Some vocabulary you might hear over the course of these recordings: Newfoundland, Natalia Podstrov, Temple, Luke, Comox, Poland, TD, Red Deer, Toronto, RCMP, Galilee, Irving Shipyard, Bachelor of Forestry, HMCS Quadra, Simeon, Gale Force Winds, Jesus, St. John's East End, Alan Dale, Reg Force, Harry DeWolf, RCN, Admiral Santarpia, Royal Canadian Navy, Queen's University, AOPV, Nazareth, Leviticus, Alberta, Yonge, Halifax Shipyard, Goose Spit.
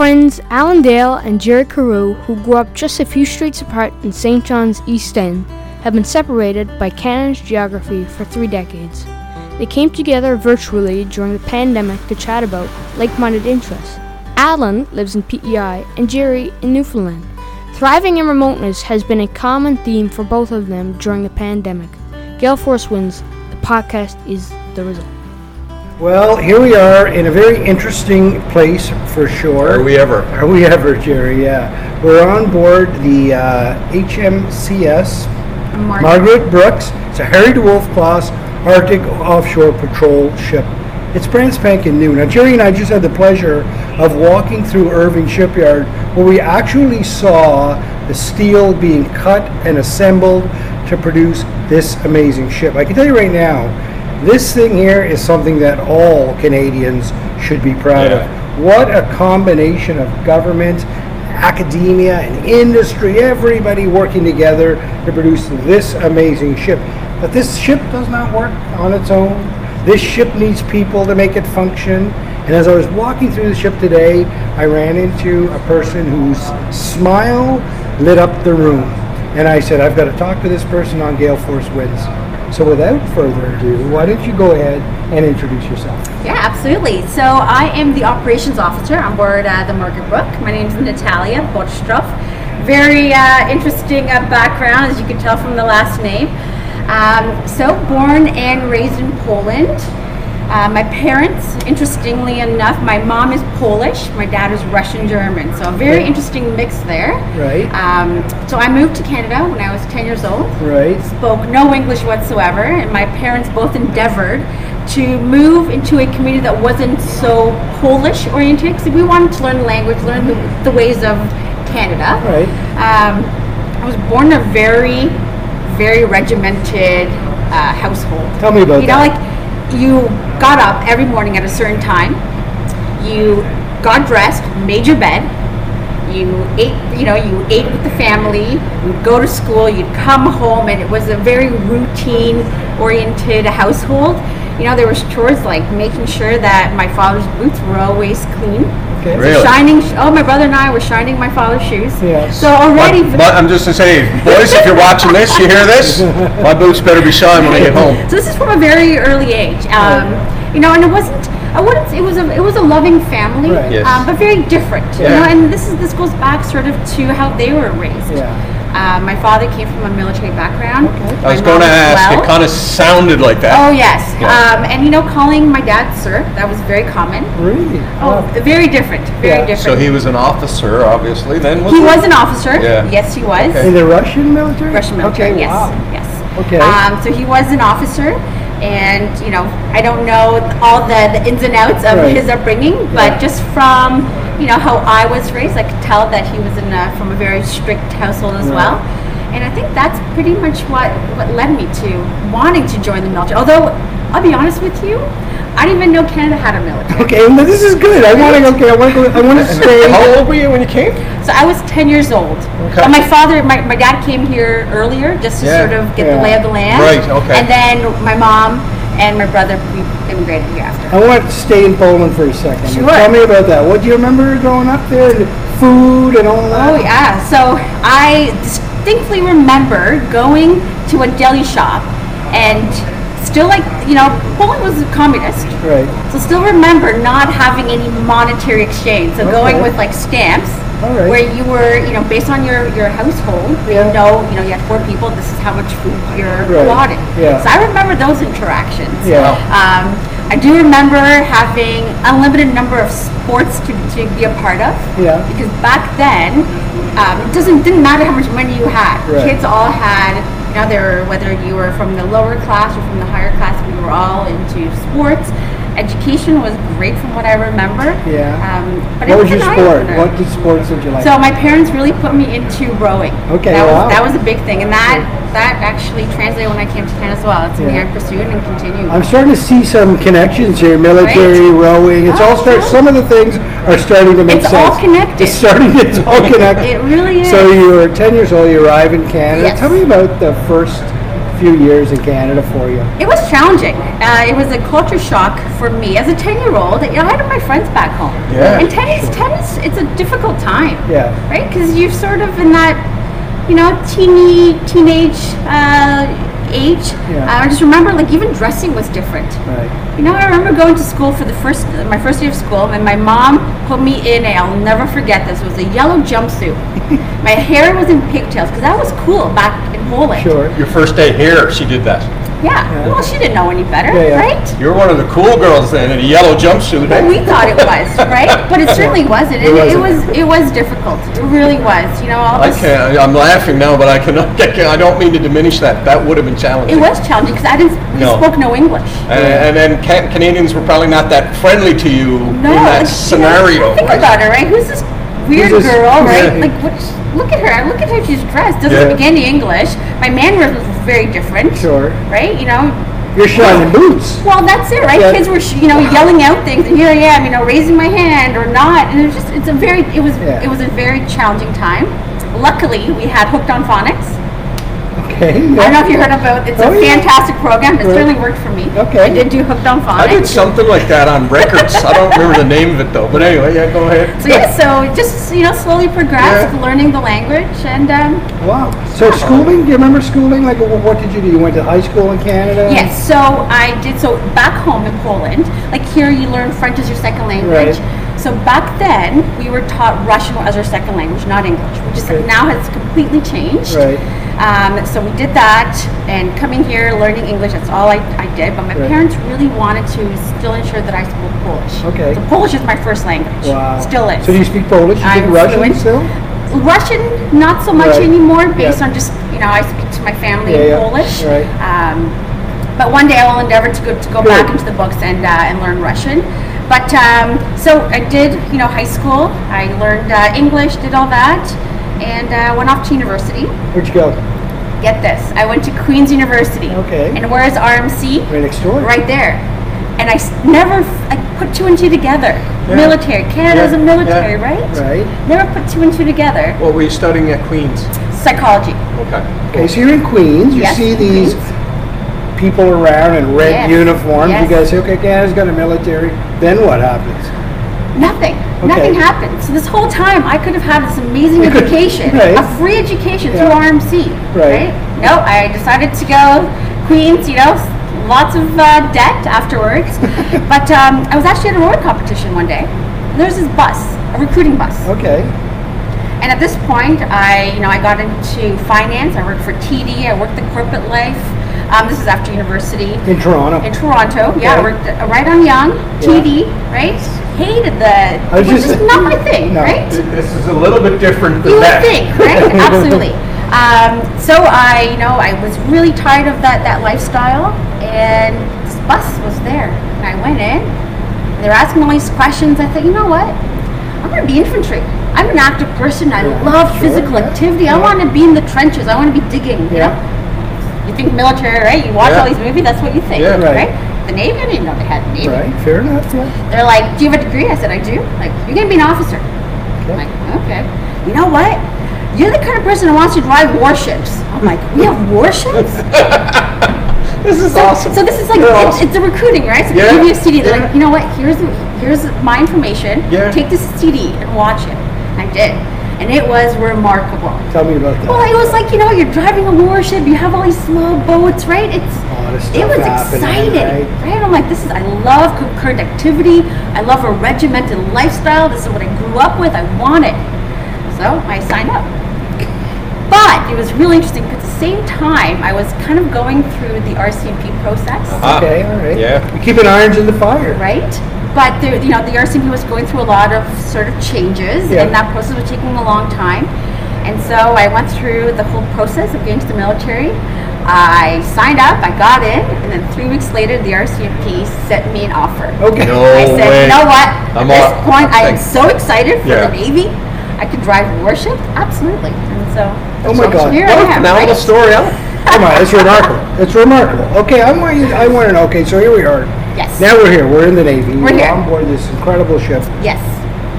friends Alan Dale and Jerry Carew, who grew up just a few streets apart in St. John's East End, have been separated by Canada's geography for 3 decades. They came together virtually during the pandemic to chat about like-minded interests. Alan lives in PEI and Jerry in Newfoundland. Thriving in remoteness has been a common theme for both of them during the pandemic. Gale Force Winds, the podcast is the result. Well, here we are in a very interesting place for sure. Are we ever? Are we ever, Jerry? Yeah. We're on board the HMCS Margaret Brooks. It's a Harry DeWolf class Arctic offshore patrol ship. It's brand spanking new. Now, Jerry and I just had the pleasure of walking through Irving Shipyard, where we actually saw the steel being cut and assembled to produce this amazing ship. I can tell you right now, this thing here is something that all Canadians should be proud of. What a combination of government, academia, and industry, everybody working together to produce this amazing ship. But this ship does not work on its own. This ship needs people to make it function. And as I was walking through the ship today, I ran into a person whose smile lit up the room. And I said, I've got to talk to this person on Gale Force Winds. So without further ado, why don't you go ahead and introduce yourself? Yeah, absolutely. So I am the operations officer on board the Margaret Brooks. My name is Natalia Podstrov. Very interesting background, as you can tell from the last name. So born and raised in Poland. My parents, interestingly enough, my mom is Polish, my dad is Russian-German, so a very interesting mix there. Right. So I moved to Canada when I was 10 years old. Right. Spoke no English whatsoever, and my parents both endeavored to move into a community that wasn't so Polish-oriented, because we wanted to learn the language, learn the ways of Canada. Right. I was born in a very regimented household. Tell me about that. You know, like, you got up every morning at a certain time, you got dressed, made your bed, you ate with the family, you'd go to school, you'd come home, and it was a very routine-oriented household. You know, there was chores like making sure that my father's boots were always clean. Okay. Really? So my brother and I were shining my father's shoes. Yes. So already... But I'm just to say, boys, if you're watching this, you hear this, my boots better be shined when I get home. So this is from a very early age. You know, and it wasn't... It was a loving family, right. Yes. But very different. Yeah. You know, and this goes back sort of to how they were raised. Yeah. My father came from a military background. Okay. I was going to ask. Well. It kind of sounded like that. Oh yes. Yeah. And you know, calling my dad sir, that was very common. Really? Oh, wow. Very different. So he was an officer, obviously. Then was an officer. Yeah. Yes, he was. Okay. In the Russian military. Okay, yes. Wow. Yes. Okay. So he was an officer. And, you know, I don't know all the ins and outs of his upbringing, but just from, you know, how I was raised, I could tell that he was from a very strict household as well. And I think that's pretty much what led me to wanting to join the military. Although, I'll be honest with you, I didn't even know Canada had a military. Okay, well, this is good. I want to stay. How old were you when you came? So I was 10 years old. Okay. But my dad came here earlier just to sort of get the lay of the land. Right, okay. And then my mom and my brother, we immigrated here after. I want to stay in Poland for a second. Sure. Tell me about that. What do you remember growing up there? The food and all that? Oh, yeah. So I distinctly remember going to a deli shop and... Still, like, you know, Poland was communist. Right. So still remember not having any monetary exchange. So going with like stamps, where you were, you know, based on your household, you know, you had 4 people, this is how much food you're allotted. Yeah. So I remember those interactions. Yeah. I do remember having unlimited number of sports to be a part of. Yeah. Because back then, it didn't matter how much money you had. Right. Kids all had... Now, whether you were from the lower class or from the higher class, we were all into sports. Education was great from what I remember. Yeah. But what was your sport? What sports did you like? So my parents really put me into rowing. Okay, that was a big thing. And that actually translated when I came to Canada as well. It's something I pursued and continued. I'm starting to see some connections here. Military, rowing. It's some of the things are starting to make sense. It's all connected. It's all connected. It really is. So you were 10 years old, you arrived in Canada. Yes. Tell me about the first few years in Canada for you? It was challenging. It was a culture shock for me as a 10-year-old. I had my friends back home. Yeah. And 10 is, it's a difficult time. Yeah. Right? Because you're sort of in that, you know, teenage age. Yeah. I just remember, like, even dressing was different. Right. You know, I remember going to school for the my first day of school, and my mom put me in a, I'll never forget this, it was a yellow jumpsuit. My hair was in pigtails, because that was cool back in Poland. Sure. Your first day here, she did that. Yeah. Well, she didn't know any better, right? You were one of the cool girls then, in a yellow jumpsuit. But we thought it was, right? But it certainly wasn't. It was difficult. It really was. You know, all this. I'm laughing now, but I don't mean to diminish that. That would have been challenging. It was challenging because we spoke no English. And then Canadians were probably not that friendly to you in that scenario. Think about it, right? Who's this weird girl, right? Yeah. Like, look at her. I look at how she's dressed. Doesn't speak any English. My mannerisms was very different. Sure. Right? You know. You're shining boots. Well, that's it, right? Yeah. Kids were, yelling out things, and here I am, raising my hand or not, and it was a very challenging time. Luckily, we had Hooked on Phonics. Okay. Yeah. I don't know if you heard about it. It's a fantastic program. It certainly worked for me. Okay. I did do Hooked on Phonics. I did something like that on records. I don't remember the name of it though. But anyway, yeah, go ahead. So just slowly progressed, learning the language, and wow. So schooling? Do you remember schooling? Like, what did you do? You went to high school in Canada? Yes. So I did. So back home in Poland, like here, you learn French as your second language. Right. So back then, we were taught Russian as our second language, not English, which is now has completely changed. Right. So we did that, and coming here, learning English, that's all I did. But my parents really wanted to still ensure that I spoke Polish. Okay. So Polish is my first language. Wow. Still is. So you speak Polish? You speak Russian still? Russian, not so much anymore, based on just, I speak to my family in Polish. Right. But one day I will endeavor to go back into the books and learn Russian. But so I did, high school. I learned English, did all that, and went off to university. Where'd you go? Get this. I went to Queen's University. Okay. And where is RMC? Right next door. Right there. And I never put two and two together. Yeah. Military. Canada's a military, right? Right. Never put two and two together. What were you studying at Queen's? Psychology. Okay. Okay, so you're in Queen's. You see these people around in red uniforms. You guys say, okay, Canada's got a military. Then what happens? Nothing. Okay. Nothing happened. So this whole time, I could have had this amazing education, a free education through RMC. Right. No, I decided to go Queen's, lots of debt afterwards. But I was actually at a rowing competition one day. And there's this bus, a recruiting bus. Okay. And at this point, I got into finance. I worked for TD. I worked the corporate life. This is after university. In Toronto. In Toronto, yeah. I worked right on Yonge, TD, right? Hated that. It was just not my thing, right? This is a little bit different than that. You would think, right? Absolutely. So I was really tired of that lifestyle, and this bus was there. And I went in, and they were asking all these questions. I thought, you know what? I'm going to be infantry. I'm an active person. I love physical activity. I want to be in the trenches. I want to be digging, you know? You think military, right? You watch all these movies, that's what you think, right? The Navy, I didn't know they had the Navy. Right, fair enough, They're like, do you have a degree? I said, I do. Like, you're going to be an officer. Okay. I'm like, okay. You know what? You're the kind of person who wants to drive warships. I'm like, we have warships? This is awesome. So this is like, it's a recruiting, right? So they give you a CD. They're like, you know what? Here's my information. Yeah. Take this CD and watch it. I did. And it was remarkable. Tell me about that. Well, it was like, you're driving a warship, you have all these small boats, right? It was exciting, right? I'm like, I love concurrent activity. I love a regimented lifestyle. This is what I grew up with. I want it. So I signed up. But it was really interesting because at the same time, I was kind of going through the RCMP process. Okay, all right. Yeah. You're keeping irons in the fire. Right? But the RCMP was going through a lot of sort of changes, and that process was taking a long time. And so I went through the whole process of getting to the military. I signed up, I got in, and then 3 weeks later, the RCMP sent me an offer. Okay. No I said, way. You know what? At this point, I am so excited for the Navy. I could drive warship, absolutely. And so, the story out. Come on, it's remarkable. It's remarkable. Okay, I want to know. Okay, so here we are. Yes. Now we're here. We're in the Navy. We're on board this incredible ship. Yes.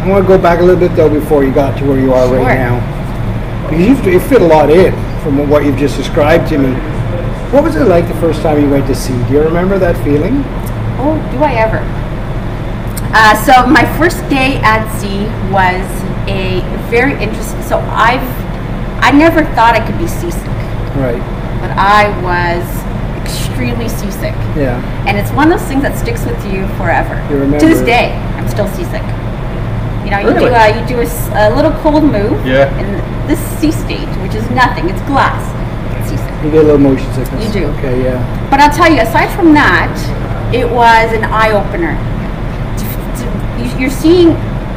I want to go back a little bit, though, before you got to where you are right now. Because you fit a lot in from what you've just described to me. What was it like the first time you went to sea? Do you remember that feeling? Oh, do I ever. So my first day at sea was a very interesting, so I never thought I could be seasick. Right. But I was extremely seasick. Yeah. And it's one of those things that sticks with you forever. You remember. To this day, I'm still seasick. You know, really? you do a little cold move. Yeah. And this sea state, which is nothing, it's glass. You get a little motion sickness. You do. Okay, yeah. But I'll tell you, aside from that, it was an eye-opener. You're seeing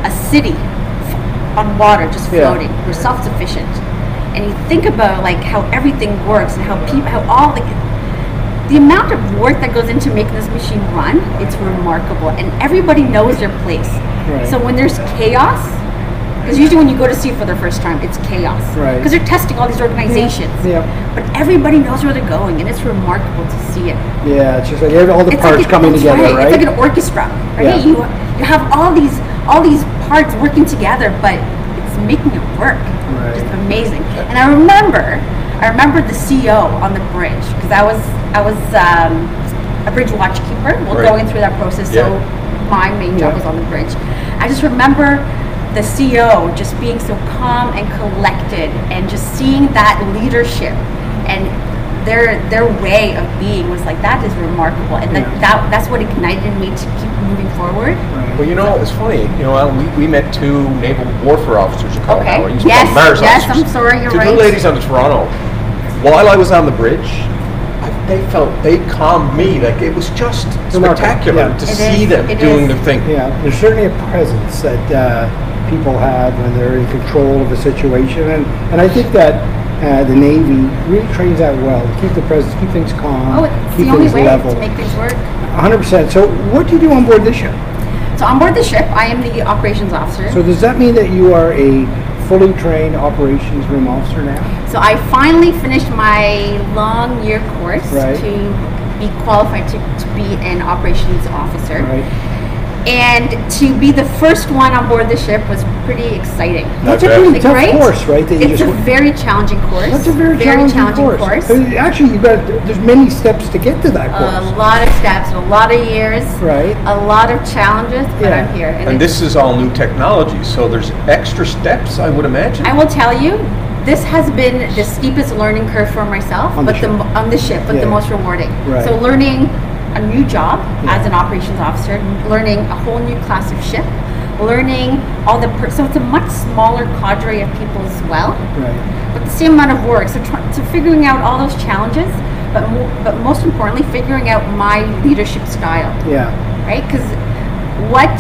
a city on water just floating. Yeah. You're self-sufficient. And you think about like how everything works and how people, how all the amount of work that goes into making this machine run, it's remarkable. And everybody knows their place. Right. So when there's chaos, because usually when you go to sea for the first time, it's chaos. Right. Because they're testing all these organizations. Yeah. But everybody knows where they're going, and it's remarkable to see it. Yeah, it's just like all the parts coming together, right? It's like an orchestra, right? Yeah. You have all these parts working together, but it's making it work. Right. It's amazing. And I remember the CO on the bridge, because I was a bridge watchkeeper. We're going through that process, yeah. So my main job was on the bridge. I just remember the CO just being so calm and collected, and just seeing that leadership and their way of being was like, that is remarkable, and that's what ignited me to keep moving forward. Right. Well, you know, it's funny. You know, Alan, we met two naval warfare officers in Colorado. Okay. Yes, I'm sorry, you're right. Two ladies on the Toronto. While I was on the bridge, they calmed me. Like, it was just spectacular to see them doing their thing. Yeah, there's certainly a presence that people have when they're in control of a situation, and I think that the Navy really trains that well. Keep the presence, keep things calm, keep things level. It's the only way to make things work. 100%. So what do you do on board this ship? So on board the ship, I am the operations officer. So does that mean that you are a fully trained operations room officer now? So I finally finished my long year course to be qualified to be an operations officer. Right. And to be the first one on board the ship was pretty exciting. That's a pretty tough course, right? It's a very challenging course. That's a very challenging course. I mean, actually, there's many steps to get to that course. A lot of steps, a lot of years, right? A lot of challenges, but I'm here. And this is all new technology, so there's extra steps, I would imagine. I will tell you, this has been the steepest learning curve for myself, on the ship, but the most rewarding. Right. So learning a new job as an operations officer, learning a whole new class of ship, learning all the so it's a much smaller cadre of people as well, right, but the same amount of work. So figuring out all those challenges, but most importantly, figuring out my leadership style. Yeah. Right, because what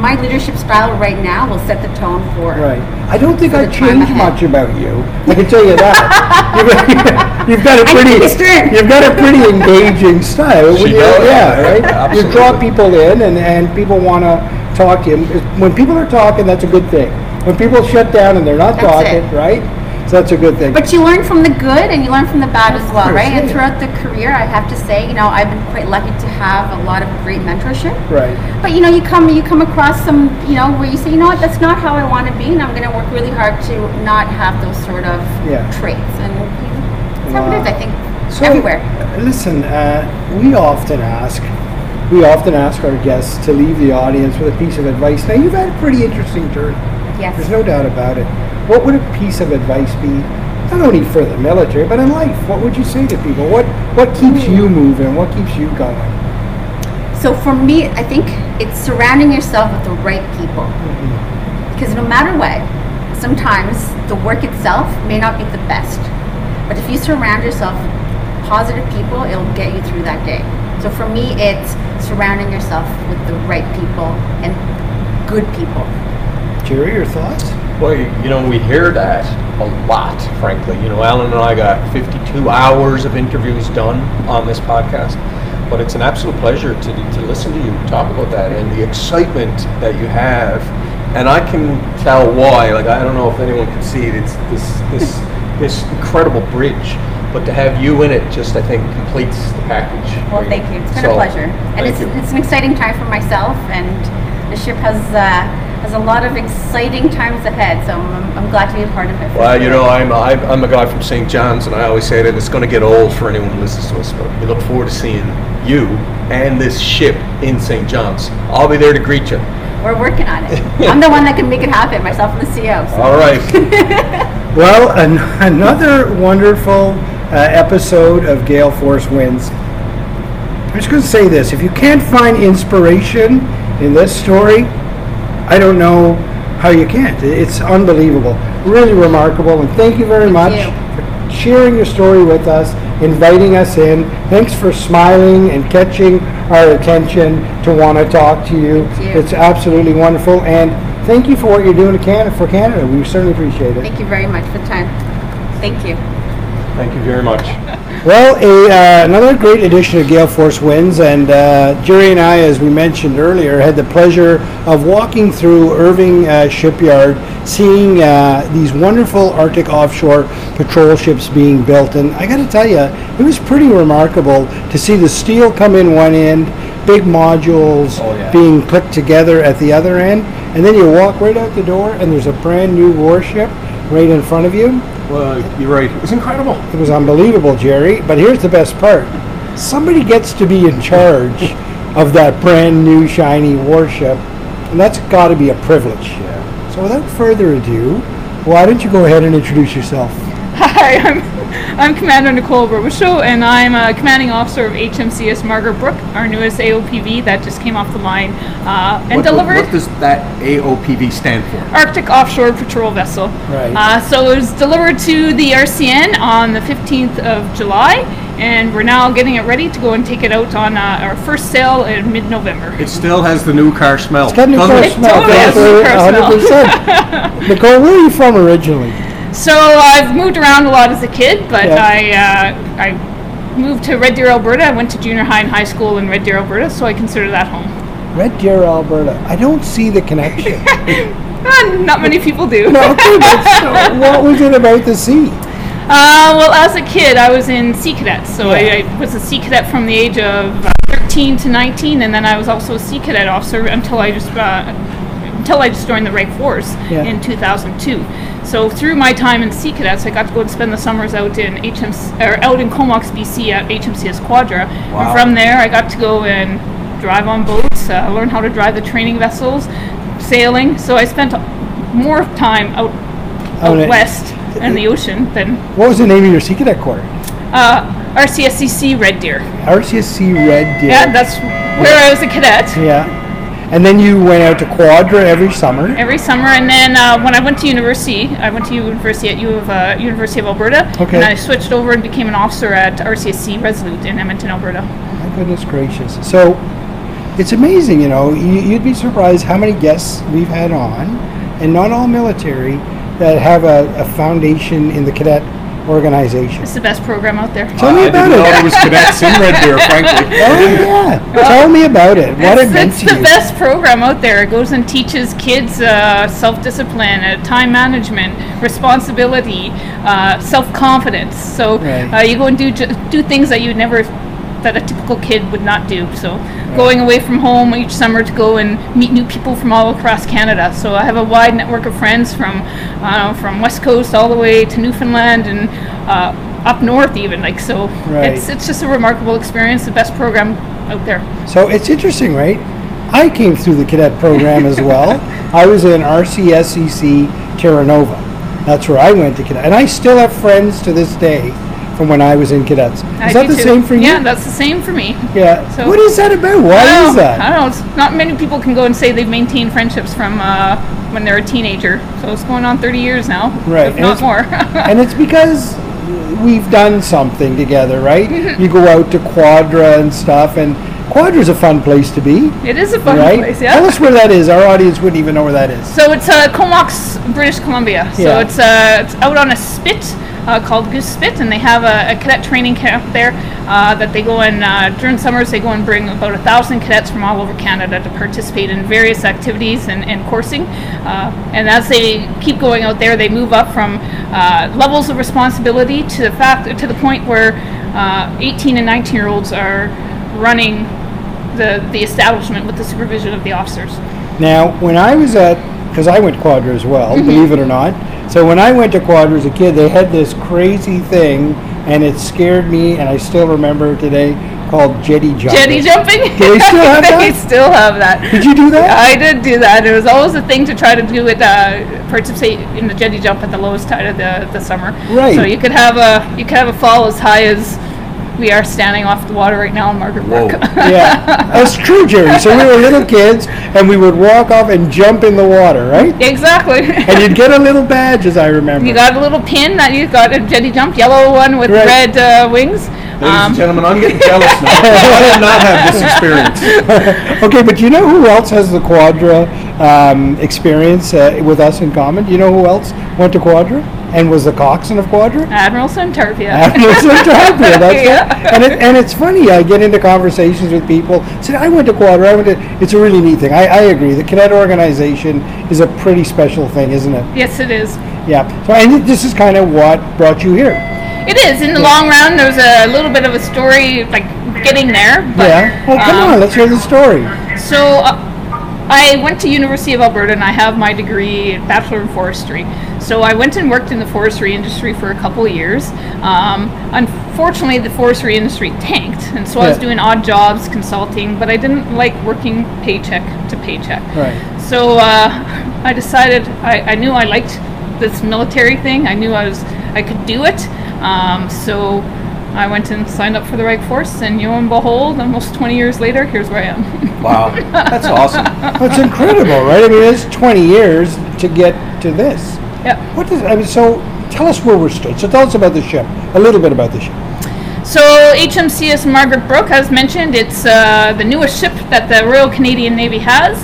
my leadership style right now will set the tone for. Right. I don't think I changed much about you. I can tell you that. You've got a pretty engaging style. Right? You draw people in, and people want to talk to you. When people are talking, that's a good thing. When people shut down and they're not talking, right? So that's a good thing. But you learn from the good and you learn from the bad as well, right? And throughout the career, I have to say, you know, I've been quite lucky to have a lot of great mentorship. Right. But you know, you come across some, you know, where you say, you know what, that's not how I want to be, and I'm going to work really hard to not have those sort of traits. And I think so, everywhere. Listen, we often ask our guests to leave the audience with a piece of advice. Now, you've had a pretty interesting journey. Yes. There's no doubt about it. What would a piece of advice be, not only for the military, but in life? What would you say to people? What keeps you moving? What keeps you going? So for me, I think it's surrounding yourself with the right people. Mm-hmm. Because no matter what, sometimes the work itself may not be the best. But if you surround yourself with positive people, it'll get you through that day. So for me, it's surrounding yourself with the right people and good people. Jerry, your thoughts? Well, you know, we hear that a lot, frankly. You know, Alan and I got 52 hours of interviews done on this podcast. But it's an absolute pleasure to listen to you talk about that and the excitement that you have. And I can tell why. Like, I don't know if anyone can see it. It's this incredible bridge, but to have you in it just, I think, completes the package. Well, thank you. It's been a pleasure. And it's an exciting time for myself, and the ship has There's a lot of exciting times ahead, so I'm glad to be a part of it. Well, you know, I'm a guy from St. John's, and I always say that it's going to get old for anyone who listens to us, but we look forward to seeing you and this ship in St. John's. I'll be there to greet you. We're working on it. I'm the one that can make it happen, myself and the CEO. So. All right. Well, another wonderful episode of Gale Force Winds. I'm just going to say this. If you can't find inspiration in this story, I don't know how you can't. It's unbelievable, really remarkable, and thank you very much for sharing your story with us, inviting us in. Thanks for smiling and catching our attention to want to talk to you. It's absolutely wonderful, and thank you for what you're doing for Canada. We certainly appreciate it. Thank you very much for the time. Thank you. Thank you very much. Well, another great edition of Gale Force Winds, and Jerry and I, as we mentioned earlier, had the pleasure of walking through Irving Shipyard, seeing these wonderful Arctic offshore patrol ships being built. And I got to tell you, it was pretty remarkable to see the steel come in one end, big modules being put together at the other end, and then you walk right out the door and there's a brand new warship right in front of you. Well, you're right. It was incredible. It was unbelievable, Jerry. But here's the best part. Somebody gets to be in charge of that brand new shiny warship, and that's got to be a privilege. Yeah. So without further ado, why don't you go ahead and introduce yourself? Hi, I'm Commander Nicole Robichaud, and I'm a commanding officer of HMCS Margaret Brooks, our newest AOPV that just came off the line and delivered. What does that AOPV stand for? Arctic Offshore Patrol Vessel. Right. So it was delivered to the RCN on the 15th of July, and we're now getting it ready to go and take it out on our first sail in mid-November. It still has the new car smell. It's got new car smell. It totally has 100%. Nicole, where are you from originally? So I've moved around a lot as a kid, but I moved to Red Deer, Alberta. I went to junior high and high school in Red Deer, Alberta, so I consider that home. Red Deer, Alberta. I don't see the connection. Not many people do. No, okay, but what was it about the sea? Well, as a kid, I was in Sea Cadets, so I was a Sea Cadet from the age of 13 to 19, and then I was also a Sea Cadet officer until I just... Until I joined the Reg Force in 2002. So through my time in Sea Cadets, I got to go and spend the summers out in out in Comox, BC, at HMCS Quadra. Wow. And from there, I got to go and drive on boats, learn how to drive the training vessels, sailing. So I spent more time out west in the ocean than. What was the name of your Sea Cadet Corps? RCSEC Red Deer. RCSC Red Deer. Yeah, that's where I was a cadet. Yeah. And then you went out to Quadra every summer? Every summer, and then when I went to university at University of Alberta, and I switched over and became an officer at RCSC Resolute in Edmonton, Alberta. My goodness gracious. So it's amazing, you know, you'd be surprised how many guests we've had on, and not all military, that have a foundation in the cadet organization. It's the best program out there. Tell me about it. I didn't know it was cadets in Red Deer, frankly. Tell me about it. What it meant to you. It's the best program out there. It goes and teaches kids self-discipline, time management, responsibility, self-confidence. So you go and do things that you'd never... that a typical kid would not do. So going away from home each summer to go and meet new people from all across Canada. So I have a wide network of friends from West Coast all the way to Newfoundland and up north even. Like so, it's just a remarkable experience. The best program out there. So it's interesting, right? I came through the cadet program as well. I was in RCSEC Terranova. That's where I went to cadet, and I still have friends to this day from when I was in cadets. Is that the same for you? Yeah, that's the same for me. Yeah. So what is that about? Why is that? I don't know. Not many people can go and say they've maintained friendships from when they're a teenager. So it's going on 30 years now, if not more. And it's because we've done something together, right? Mm-hmm. You go out to Quadra and stuff, and Quadra's a fun place to be. It is a fun place, yeah. Tell us where that is. Our audience wouldn't even know where that is. So it's Comox, British Columbia. Yeah. So it's out on a spit called Goose Spit, and they have a cadet training camp there that they go and during summers they go and bring about 1,000 cadets from all over Canada to participate in various activities and coursing. And as they keep going out there, they move up from levels of responsibility to the point where 18 and 19-year-olds are running the establishment with the supervision of the officers. Now, when I was at, because I went Quadra as well, believe it or not, so when I went to Quadra as a kid, they had this crazy thing, and it scared me, and I still remember it today, called jetty jumping. Jetty jumping? Do they still have that? They still have that. Did you do that? I did do that. It was always a thing to try to do it, participate in the jetty jump at the lowest tide of the summer. Right. So you could have a fall as high as we are standing off the water right now in Margaret Brooks. Yeah, that's true, Jerry. So we were little kids, and we would walk off and jump in the water, right? Exactly. And you'd get a little badge, as I remember. You got a little pin that you got a jetty jump, yellow one with red wings. Ladies and gentlemen, I'm getting jealous now. I did not have this experience. Okay, but you know who else has the Quadra experience with us in common? You know who else went to Quadra and was the coxswain of Quadra? Admiral Santarpia. Admiral Santarpia, that's right. And it's funny, I get into conversations with people, say, I went to Quadra, it's a really neat thing. I agree, the cadet organization is a pretty special thing, isn't it? Yes, it is. Yeah, so, and this is kind of what brought you here. It is. In the long run, there's a little bit of a story, like, getting there. But, yeah. Well, come on. Let's hear the story. So, I went to University of Alberta, and I have my degree, Bachelor of Forestry. So, I went and worked in the forestry industry for a couple of years. Unfortunately, the forestry industry tanked, and so I was doing odd jobs, consulting, but I didn't like working paycheck to paycheck. Right. So, I decided, I knew I liked this military thing. I knew I could do it. So I went and signed up for the Reg Force, and lo and behold, almost 20 years later, here's where I am. Wow, that's awesome. That's incredible, right? I mean, it's 20 years to get to this. Yeah. So tell us where we're stood. So tell us about the ship, a little bit about the ship. So HMCS Margaret Brooks, as mentioned, it's the newest ship that the Royal Canadian Navy has.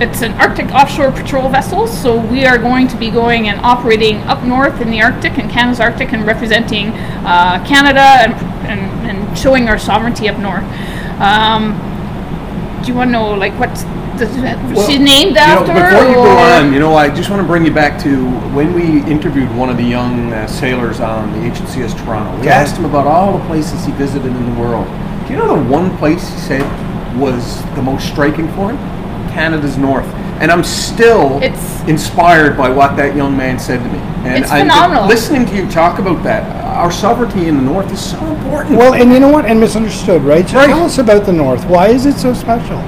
It's an Arctic offshore patrol vessel, so we are going to be going and operating up north in the Arctic and Canada's Arctic and representing Canada and showing our sovereignty up north. Do you want to know, like, what's she named after? Before you go on, I just want to bring you back to when we interviewed one of the young sailors on the HMCS Toronto. We asked him about all the places he visited in the world. Do you know the one place he said was the most striking for him? Canada's north. And I'm still inspired by what that young man said to me. And it's phenomenal. Listening to you talk about that, our sovereignty in the north is so important. Well, and you know what? And misunderstood, right? So tell us about the north. Why is it so special?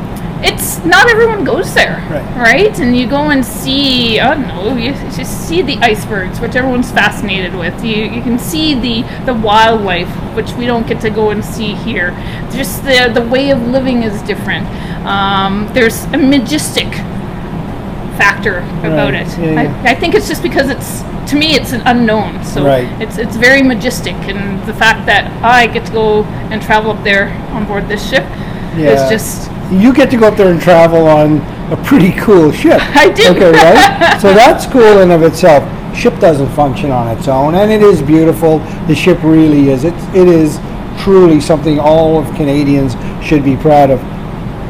It's not everyone goes there, right? And you go and see, I don't know, you just see the icebergs, which everyone's fascinated with. You can see the wildlife, which we don't get to go and see here. Just the way of living is different. There's a majestic factor about it. Yeah. I think it's just because to me, it's an unknown. So it's very majestic, and the fact that I get to go and travel up there on board this ship is just... You get to go up there and travel on a pretty cool ship. I do. Okay, right? So that's cool in of itself. Ship doesn't function on its own, and it is beautiful. The ship really is. It is truly something all of Canadians should be proud of.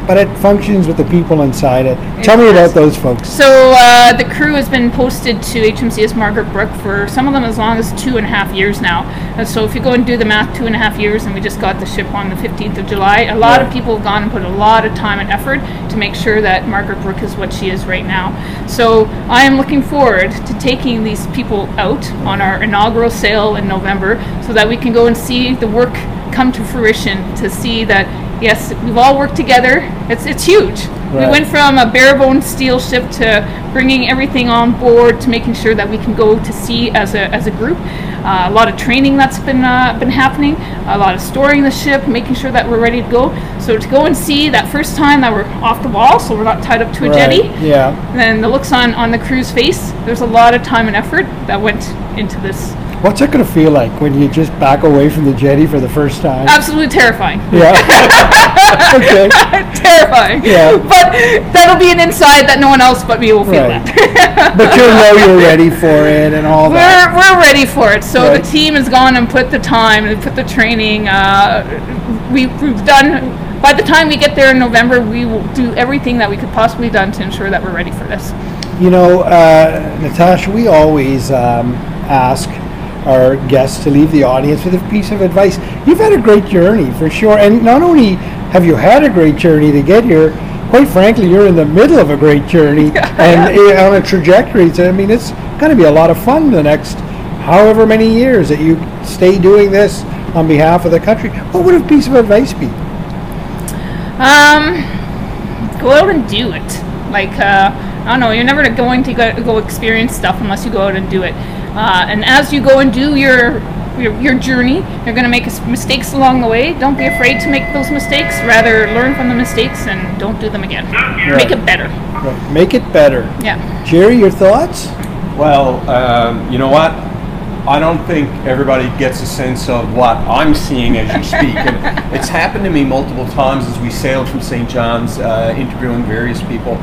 But it functions with the people inside it. Tell me about those folks. So the crew has been posted to HMCS Margaret Brooks for some of them as long as 2.5 years now. And so if you go and do the math, 2.5 years, and we just got the ship on the 15th of July, a lot of people have gone and put a lot of time and effort to make sure that Margaret Brooks is what she is right now. So I am looking forward to taking these people out on our inaugural sail in November so that we can go and see the work come to fruition, to see that yes, we've all worked together. It's huge. Right. We went from a bare-bone steel ship to bringing everything on board to making sure that we can go to sea as a group. A lot of training that's been happening. A lot of storing the ship, making sure that we're ready to go. So to go and see that first time that we're off the wall, so we're not tied up to a jetty. Yeah. And then the looks on the crew's face. There's a lot of time and effort that went into this. What's it going to feel like when you just back away from the jetty for the first time? Absolutely terrifying. Yeah. Okay. Terrifying. Yeah. But that'll be an insight that no one else but me will feel that. But you'll know you're ready for it and all that. We're ready for it. So the team has gone and put the time and put the training. We've done... By the time we get there in November, we will do everything that we could possibly done to ensure that we're ready for this. You know, Natasha, we always ask our guests to leave the audience with a piece of advice. You've had a great journey, for sure, and not only have you had a great journey to get here, quite frankly, you're in the middle of a great journey and on a trajectory. So, I mean, it's going to be a lot of fun the next however many years that you stay doing this on behalf of the country. What would a piece of advice be? Go out and do it. Like, I don't know, you're never going to go experience stuff unless you go out and do it. And as you go and do your journey, you're going to make mistakes along the way. Don't be afraid to make those mistakes. Rather, learn from the mistakes and don't do them again. Right. Make it better. Right. Make it better. Yeah. Jerry, your thoughts? Well, you know what? I don't think everybody gets a sense of what I'm seeing as you speak. And it's happened to me multiple times as we sailed from St. John's, interviewing various people.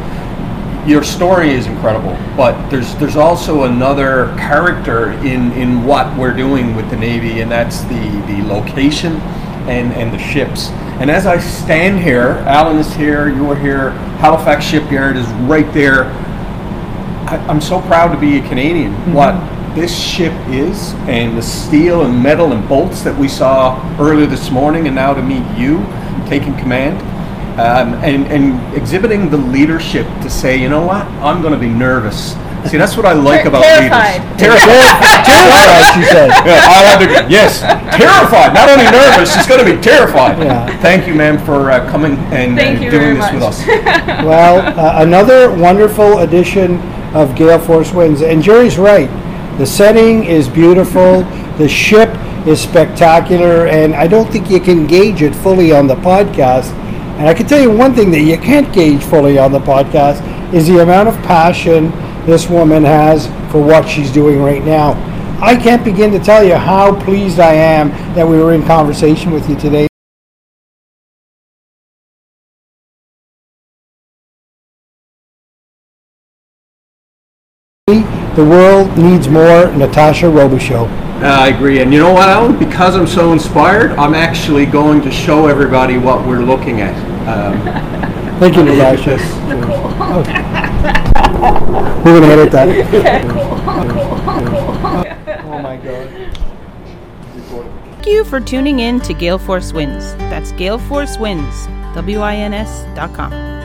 Your story is incredible, but there's also another character in what we're doing with the Navy, and that's the location and the ships. And as I stand here, Alan is here, you're here, Halifax Shipyard is right there. I'm so proud to be a Canadian. Mm-hmm. What this ship is, and the steel and metal and bolts that we saw earlier this morning, and now to meet you taking command. And exhibiting the leadership to say, you know what, I'm going to be nervous. See, that's what I like about terrified. Leaders. Terrified, she said. Yeah, yes, terrified. Not only nervous, she's going to be terrified. Yeah. Thank you, ma'am, for coming and doing this with us. Well, another wonderful edition of Gale Force Winds. And Jerry's right. The setting is beautiful. The ship is spectacular. And I don't think you can gauge it fully on the podcast. And I can tell you one thing that you can't gauge fully on the podcast is the amount of passion this woman has for what she's doing right now. I can't begin to tell you how pleased I am that we were in conversation with you today. The world needs more Natasha Robichaud. I agree, and you know what, Alan? Because I'm so inspired, I'm actually going to show everybody what we're looking at. Thank you, Natasha. Nicole. Oh. We're going to edit that. Yeah, cool. Oh my God. Thank you for tuning in to Gale Force Winds. That's Gale Force Winds, WINS.com.